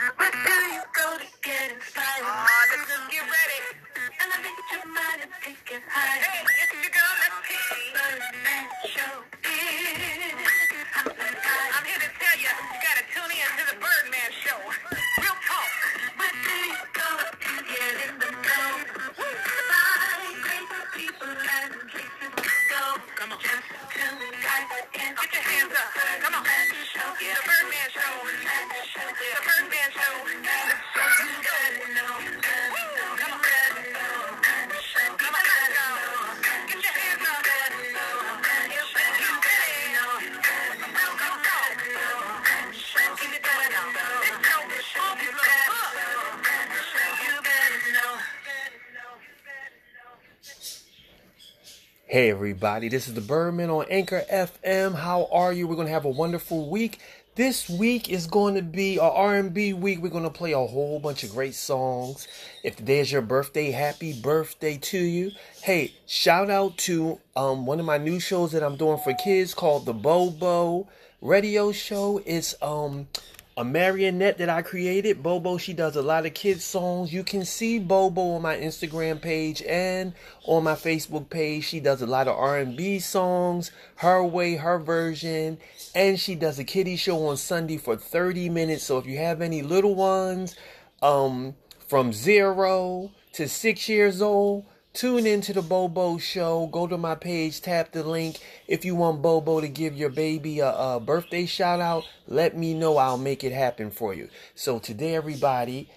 What time you go to get inspired? Let's get ready. And I think your mind is taking high. Hey, it's your girl, let's see. I'm here to tell you, you gotta tune in to the Birdman Show. Real talk. What time you go to get in the flow? Find great people and places to go. Come on. Just tell me guys and get your hands up. Come on. The Birdman Show. The Birdman Show. You gotta know. Come on. Come on, guys, go. Get your hands up. You gotta know. Go, go. Keep it going on. Let's go. You gotta know. Hey, everybody. This is the Birdman on Anchor FM. How are you? We're going to have a wonderful week. This week is going to be our R&B week. We're going to play a whole bunch of great songs. If today is your birthday, happy birthday to you. Hey, shout out to one of my new shows that I'm doing for kids called the Bobo Radio Show. It's a marionette that I created. Bobo, she does a lot of kids songs. You can see Bobo on my Instagram page and on my Facebook page. She does a lot of R&B songs, her way, her version, and she does a kiddie show on Sunday for 30 minutes. So if you have any little ones from 0 to 6 years old, tune into the Bobo Show. Go to my page, tap the link. If you want Bobo to give your baby a birthday shout out, let me know. I'll make it happen for you. So today, everybody,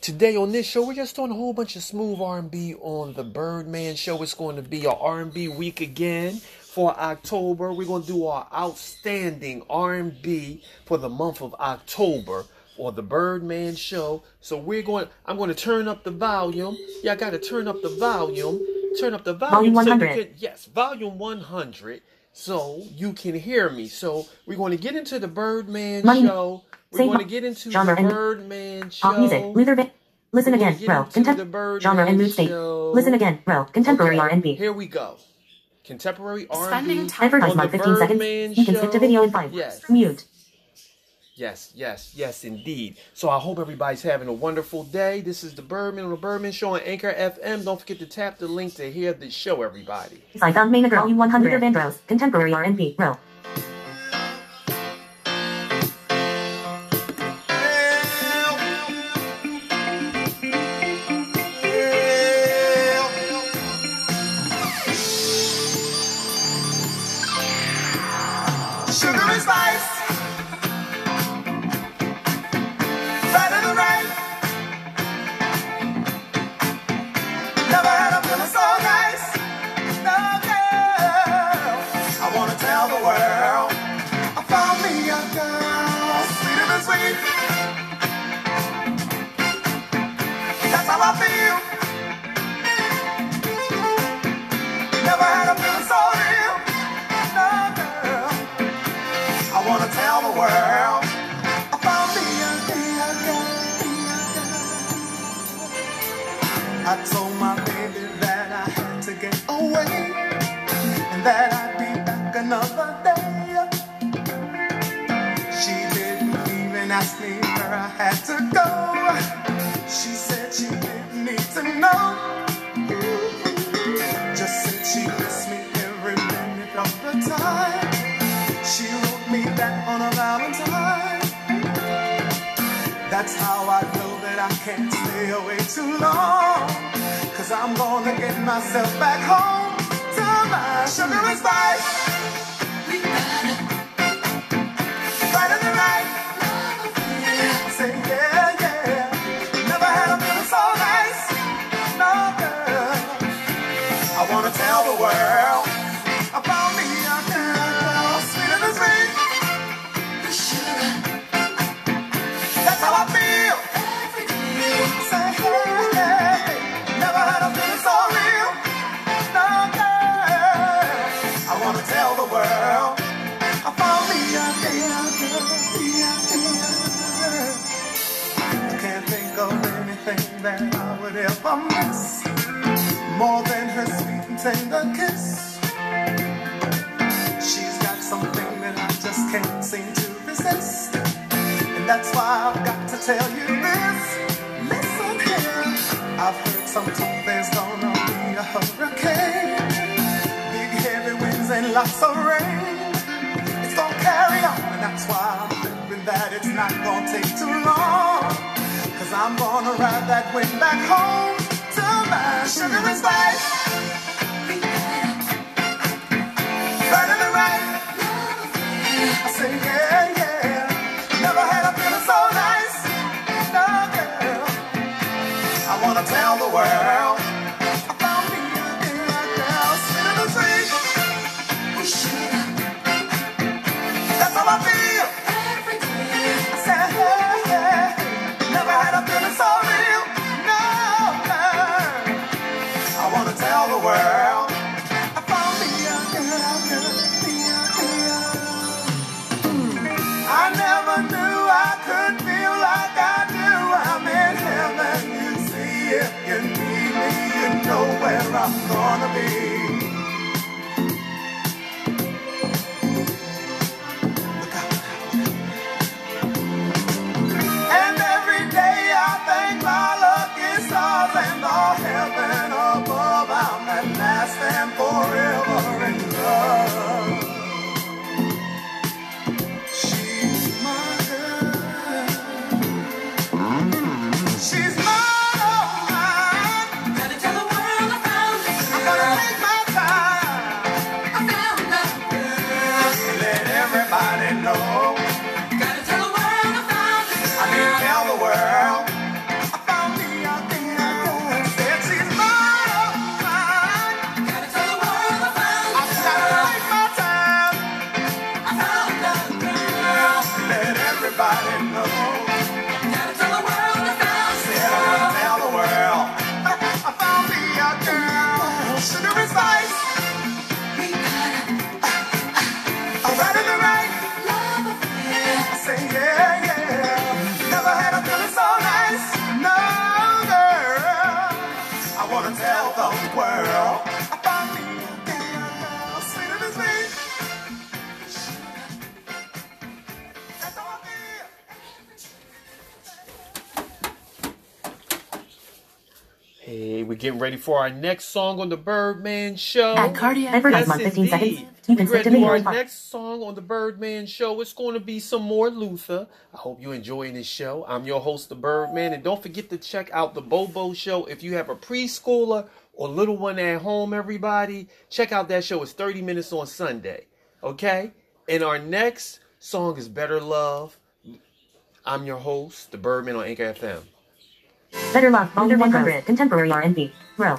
today on this show, we're just doing a whole bunch of smooth R&B on the Birdman Show. It's going to be our R&B week again for October. We're going to do our outstanding R&B for the month of October or the Birdman Show. So I'm going to turn up the volume. Y'all got to turn up the volume. Turn up the volume. Volume 100. So volume 100. So you can hear me. So we're going to get into the Birdman Show. We're going to get into the Birdman Show. Pop music. Luther. Listen again, bro. Contemporary genre and mood state. Listen again, bro. Contemporary R&B. Here we go. Contemporary R&B. Spending time on the 15 seconds. Birdman Show. You can skip to video in 5. Yes. Mute. Yes, indeed. So I hope everybody's having a wonderful day. This is the Birdman on the Birdman Show on Anchor FM. Don't forget to tap the link to hear the show, everybody. I found Main Girl, Volume 100 of Vandross, Contemporary R&B, bro. She's got something that I just can't seem to resist. And that's why I've got to tell you this. Listen here, I've heard sometime there's gonna be a hurricane. Big heavy winds and lots of rain. It's gonna carry on, and that's why I'm hoping that it's not gonna take too long. Cause I'm gonna ride that wind back home to my sugar and spice. Burning me right, I say yeah, yeah. Never had a feeling so nice, no girl. I wanna tell the world I found me a good girl sitting in the street. Oh shit, that's how I feel every day. I say yeah, yeah. Never had a feeling so real, no girl. I wanna tell the world. I'm gonna be. Look out. And every day I thank my lucky stars and all heaven above. I'm at last and forever in love. She's my girl. She's my. Hey, we're getting ready for our next song on the Birdman Show. At cardiac, yes, month, 15 seconds. We're ready for our next song on the Birdman Show. It's going to be some more Luther. I hope you're enjoying this show. I'm your host, the Birdman, and don't forget to check out the Bobo Show. If you have a preschooler or little one at home, everybody, check out that show. It's 30 minutes on Sunday, okay? And our next song is Better Love. I'm your host, the Birdman, on Anchor FM. Better Love, Luther Vandross, Contemporary R&B, Bro.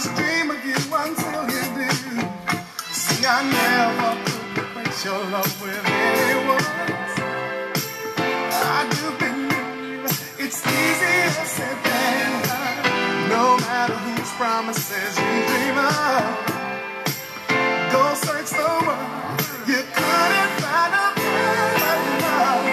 just dream of you until you do. See, I never could replace your love with anyone. I do believe it's easier said than done. No matter whose promises you dream of, go search the world, you couldn't find a man like love.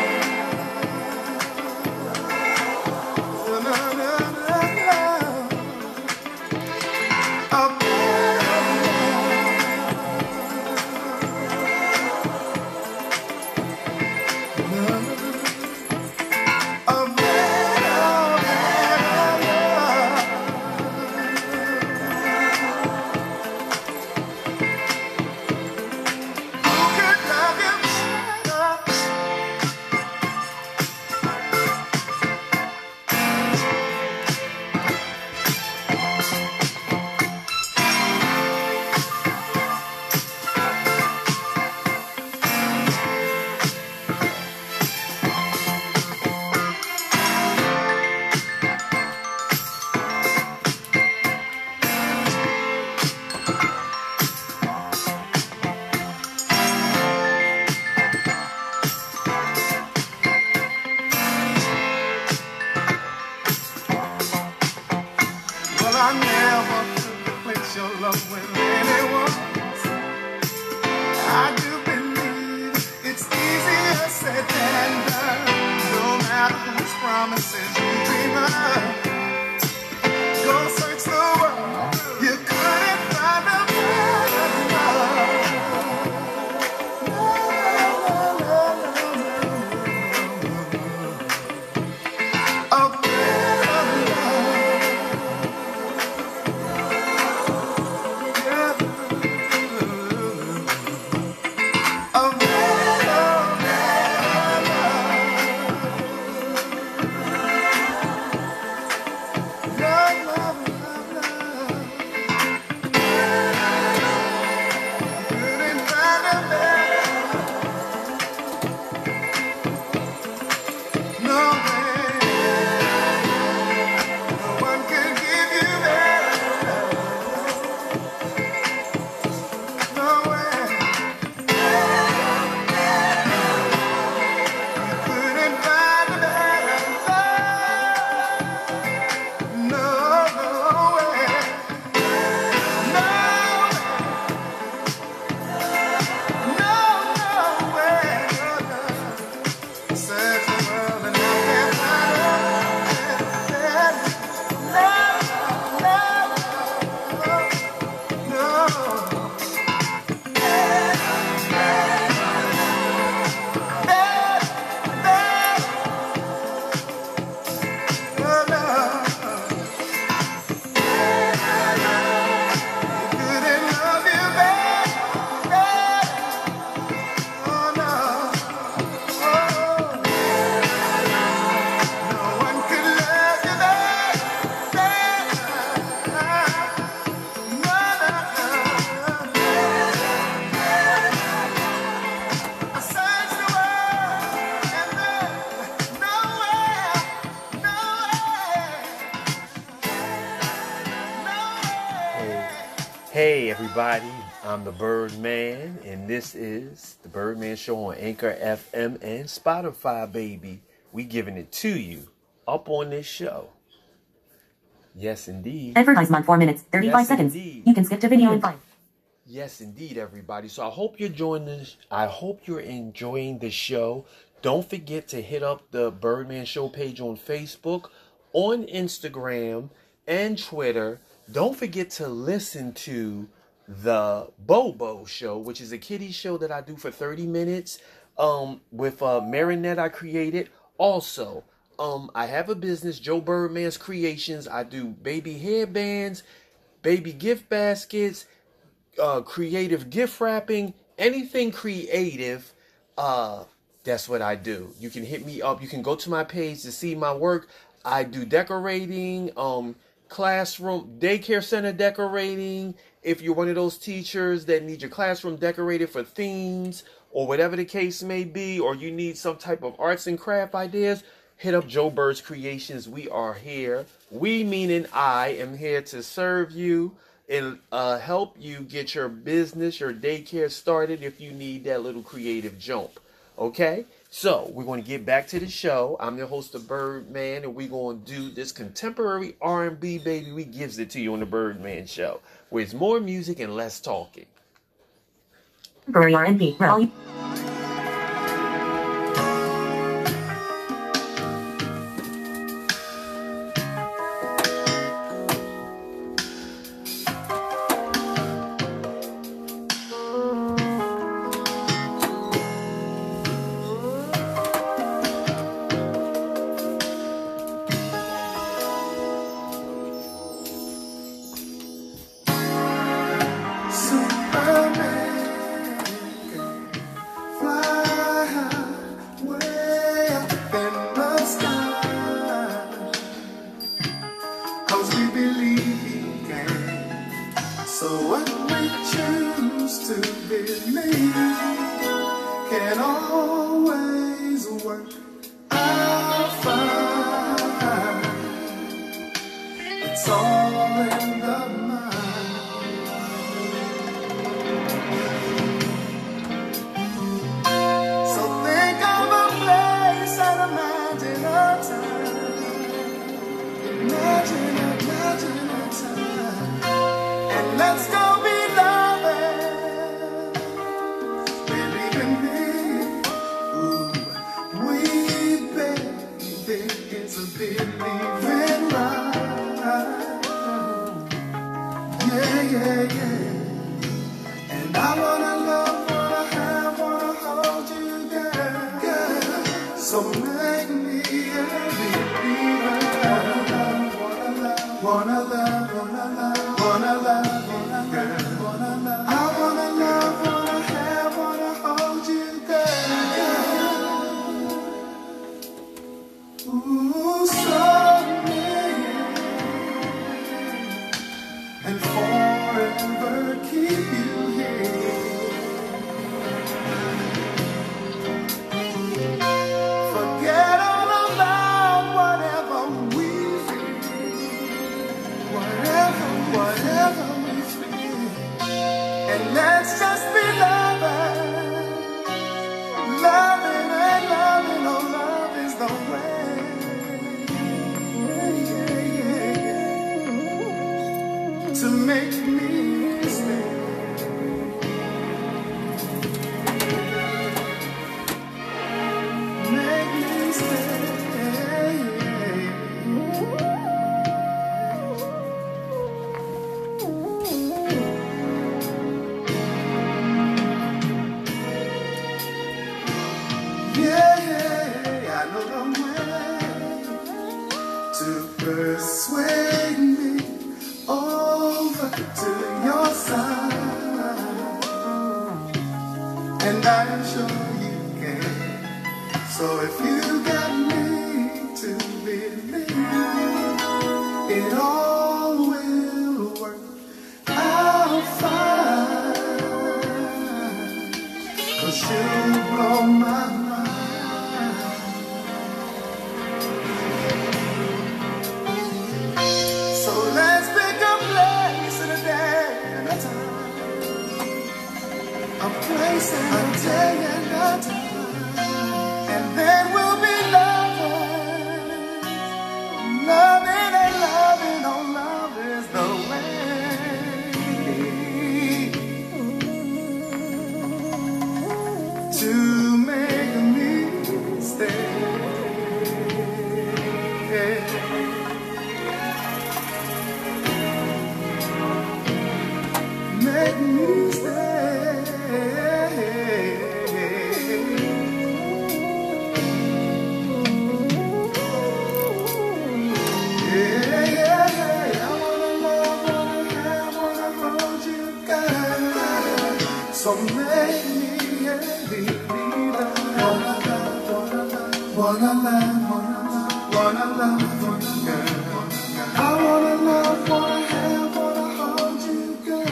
Everybody, I'm the Birdman, and this is the Birdman Show on Anchor FM and Spotify, baby. We giving it to you up on this show. Yes, indeed. Advertisement 4 minutes, 35 seconds. Indeed. You can skip to video in 5. Yes, indeed, everybody. So I hope you're enjoying the show. Don't forget to hit up the Birdman Show page on Facebook, on Instagram, and Twitter. Don't forget to listen to The Bobo Show, which is a kiddie show that I do for 30 minutes with a Marinette I created. Also, I have a business, Joe Birdman's Creations. I do baby hairbands, baby gift baskets, creative gift wrapping, anything creative. That's what I do. You can hit me up. You can go to my page to see my work. I do decorating, classroom, daycare center decorating. If you're one of those teachers that need your classroom decorated for themes or whatever the case may be, or you need some type of arts and craft ideas, hit up Joe Bird's Creations. We are here. We meaning I am here to serve you. and help you get your business, your daycare started if you need that little creative jump. Okay? So we're going to get back to the show. I'm your host, The Birdman, and we're going to do this contemporary R&B, baby. We gives it to you on The Birdman Show, where it's more music and less talking. R&B. I wanna love, wanna have, wanna hold you, girl.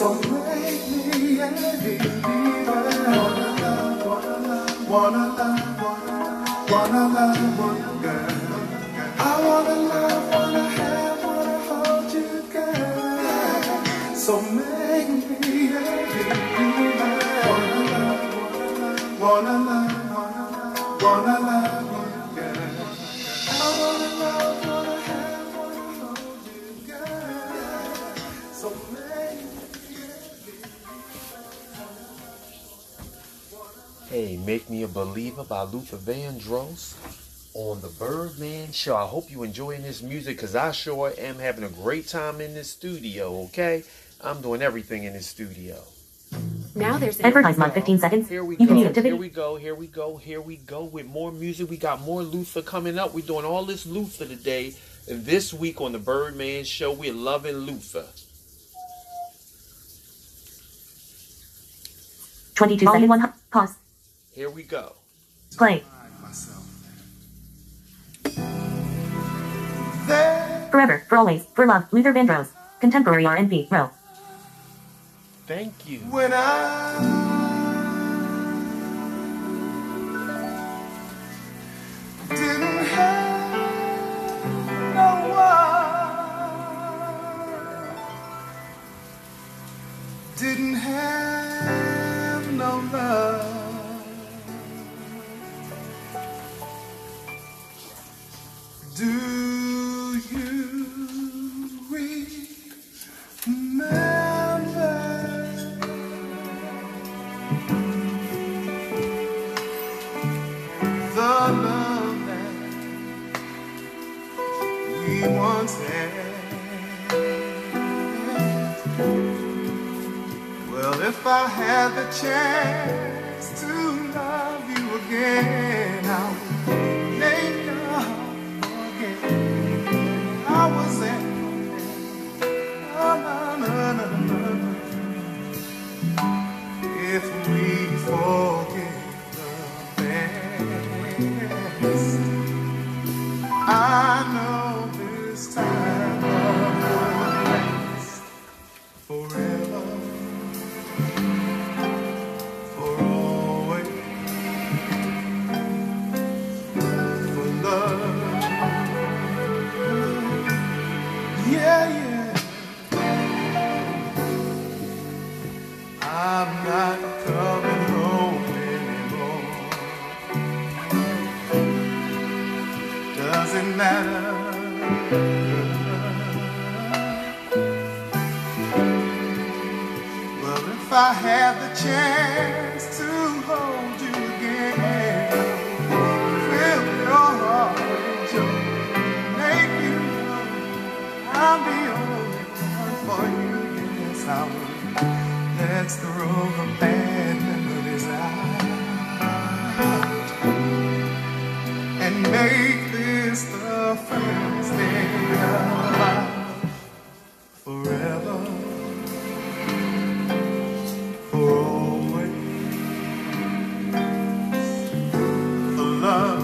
So make me a believer. Wanna love, girl. I wanna love, wanna have, wanna hold you, girl. So make me a believer. Wanna love, girl. I wanna love, wanna have, wanna hold you, girl. So make me a believer. Hey, Make Me a Believer by Luther Vandross on the Birdman Show. I hope you're enjoying this music, because I sure am having a great time in this studio, okay? I'm doing everything in this studio. Now there's an advertisement, 15 seconds. Here we go with more music. We got more Luther coming up. We're doing all this Luther today. And this week on the Birdman Show, we're loving Luther. 22 seconds. One pause. Here we go. Play. Forever, for always, for love, Luther Vandross. Contemporary R&B, row. Thank you. When I didn't have no one, didn't have no love, do you remember? Well, if I had the chance to love you again, I would make love again. I was at no. If we forget the best, I know. I have the chance to hold you again, fill your heart with joy, make you know I'm the only one for you. Yes, I will. Let's throw the bad memories out and make this the first day of life forever. Love.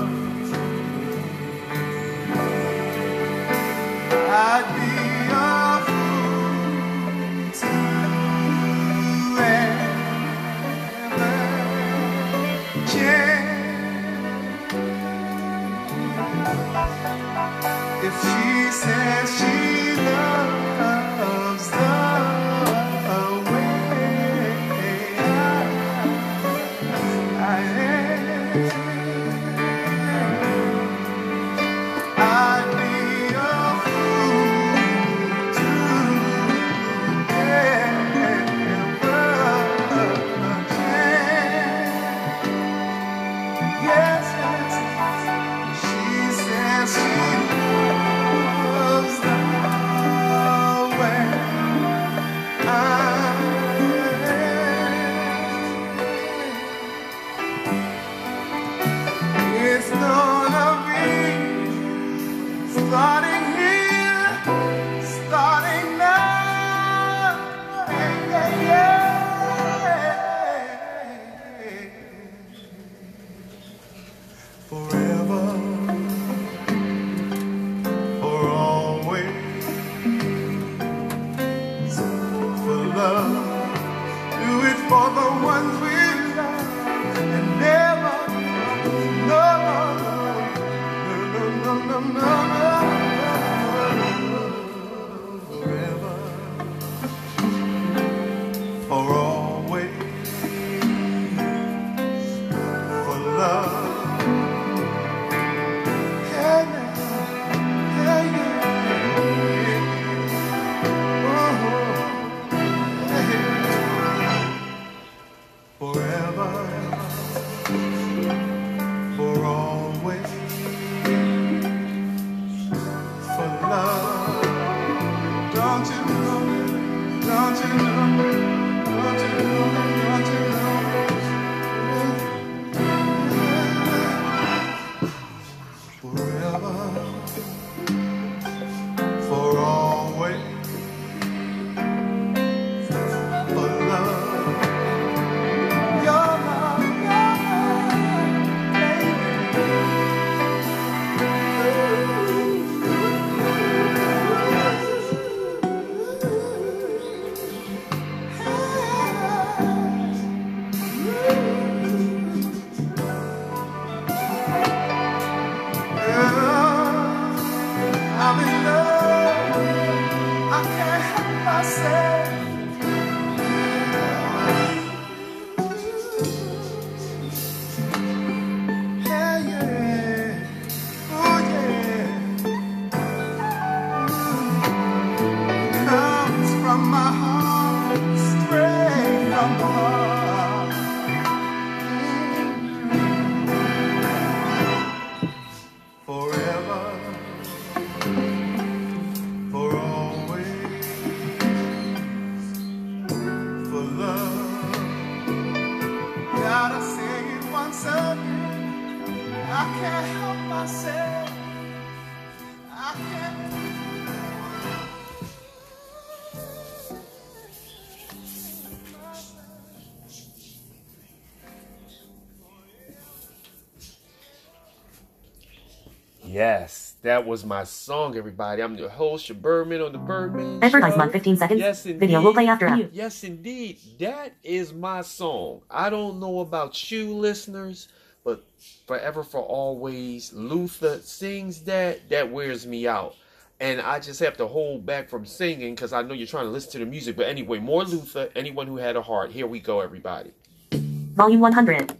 Yes, that was my song, everybody. I'm your host, Joe Birdman on the Birdman Show. Advertise month, 15 seconds. Yes, indeed. Video will play after. Yes, indeed. That is my song. I don't know about you, listeners, but Forever for Always, Luther sings that. That wears me out. And I just have to hold back from singing because I know you're trying to listen to the music. But anyway, more Luther, Anyone Who Had a Heart. Here we go, everybody. Volume 100.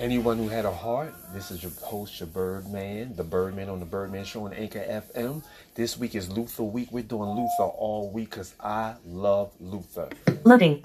Anyone who had a heart, this is your host, your Birdman, the Birdman on the Birdman Show on Anchor FM. This week is Luther Week. We're doing Luther all week because I love Luther. Loving.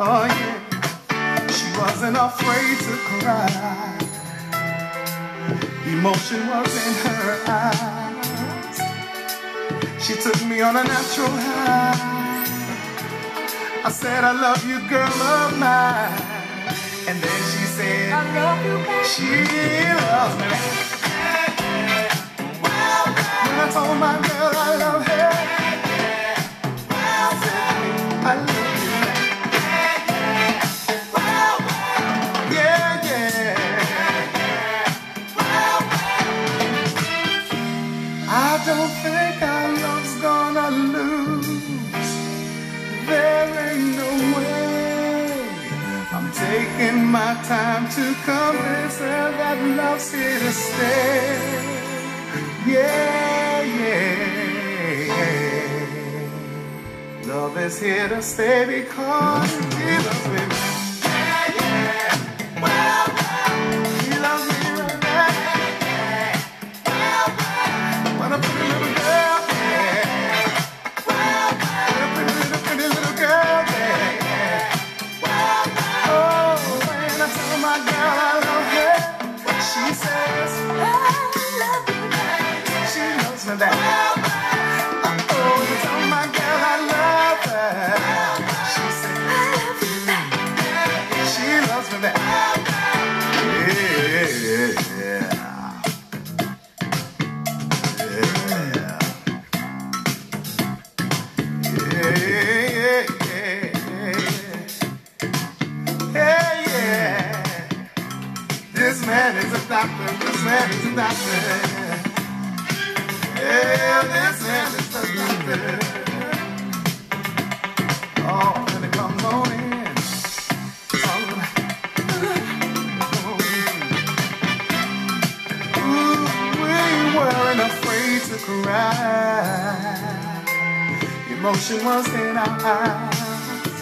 Oh, yeah. I don't think our love's gonna lose. taking my time to convince her that love's here to stay. Yeah, yeah. Love is here to stay because he loves me. Yeah, yeah. Well, he loves me. Yeah, yeah. Well, when I put a little girl. Yeah. Well, pretty little girl. Yeah, yeah. Well, oh, when I tell my girl I love her, what she says, I love you. She knows me that. Oh, you tell my girl I love her. She says I love you back. She loves me that. Yeah. This man is a doctor. Yeah, this is nothing. Oh, when it comes on in. Ooh, we weren't afraid to cry. Emotion was in our eyes.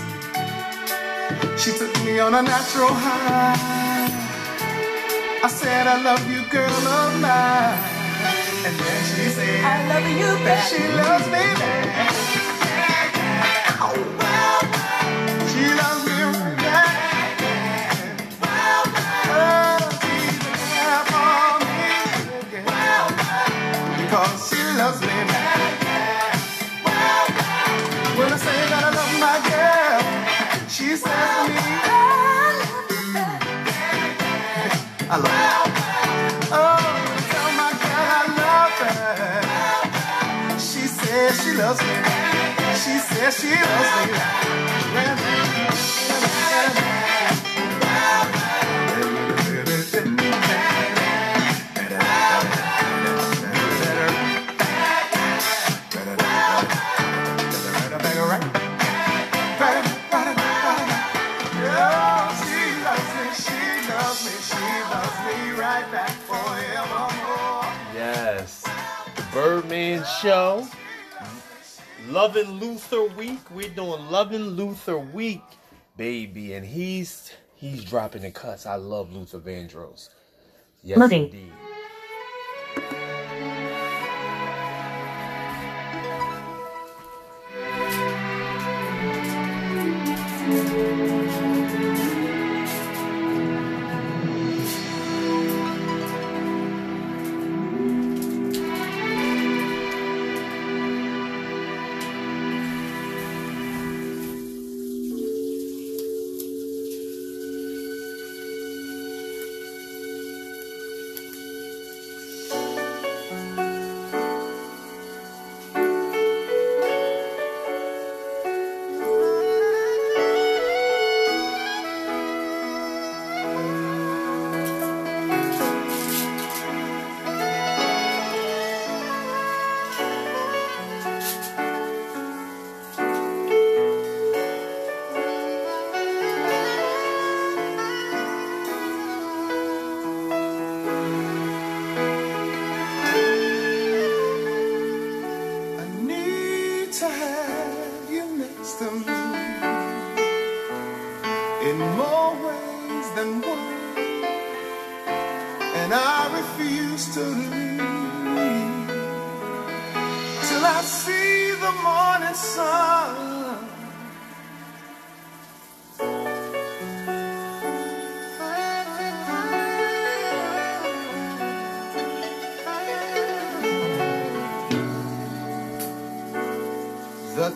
She took me on a natural high. I said, I love you, girl of mine. And then she said, I love you back. She loves me back. Oh, well, she loves me back. Well, oh, she's there for me again. Well, because she loves me back. Well, when I say that I love my girl, she says to me, I love you. She loves me. She says she loves me. Oh, she loves me. She loves me. She loves me right back forevermore. Yes. The Birdman Show. Loving Luther Week. We're doing Loving Luther Week, baby. And he's dropping the cuts. I love Luther Vandross. Yes, Loving. Indeed.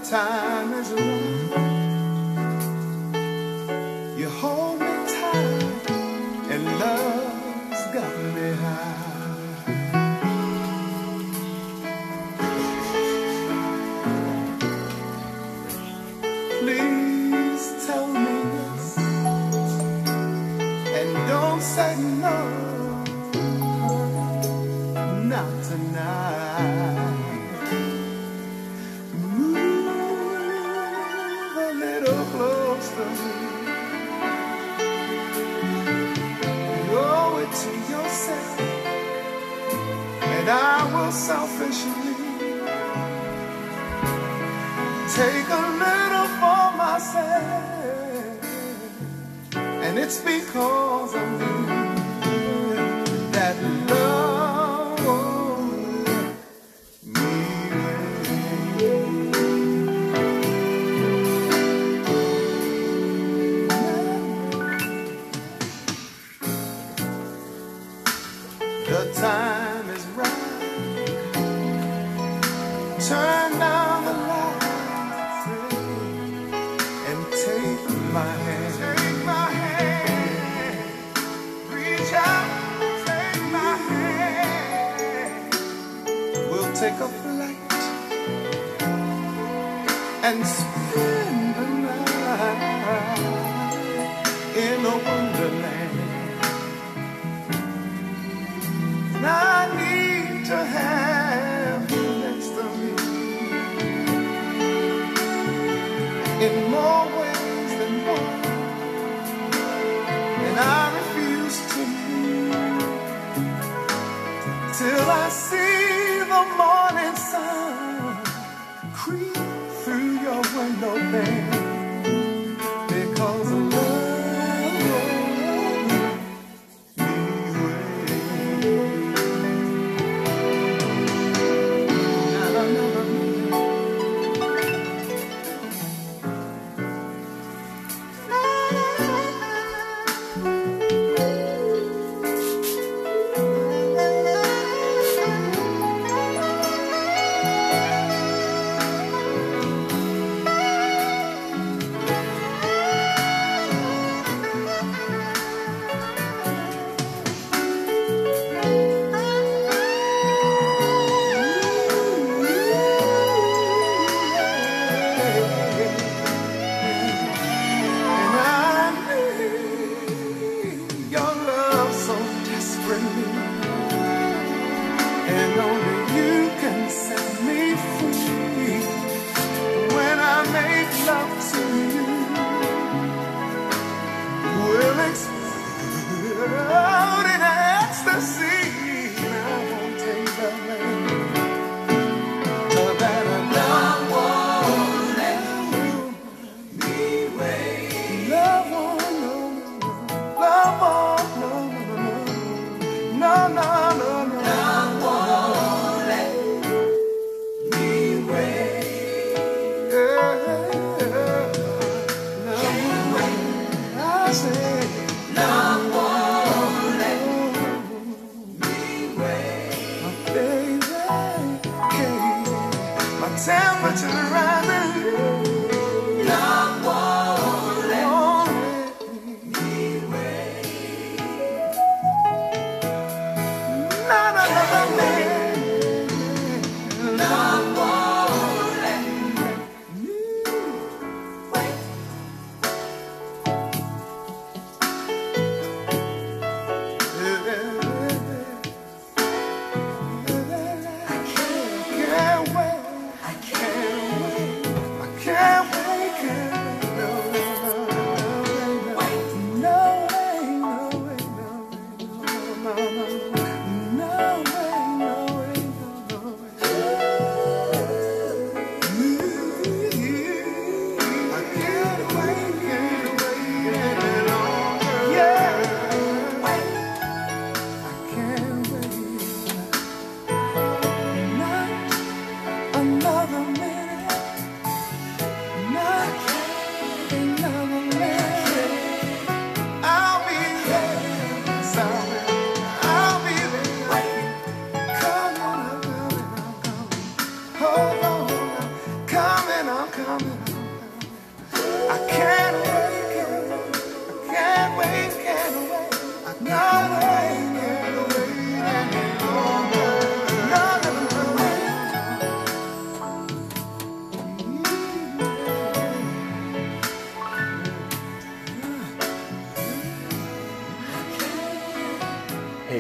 Time is right. You hold me tight, and love's got me high. Please tell me this, and don't say no, not tonight. Close to me. and I will selfishly take a little for myself, and it's because of you that love me. The time is right. Turn down the light. Take a flight and spend the night in a wonderland. I need to have you next to me in more ways than one, and I refuse to leave till I see the morning sun creep through your window pane, because of love me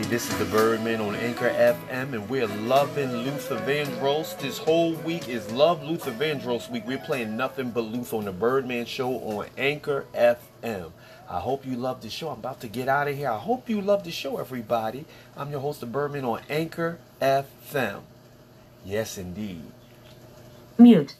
This is the Birdman on Anchor FM, and we're loving Luther Vandross. This whole week is Love Luther Vandross week. We're playing nothing but Luther on the Birdman Show on Anchor FM. I hope you love the show. I'm about to get out of here. I hope you love the show, everybody. I'm your host, the Birdman, on Anchor FM. Yes, indeed. Mute.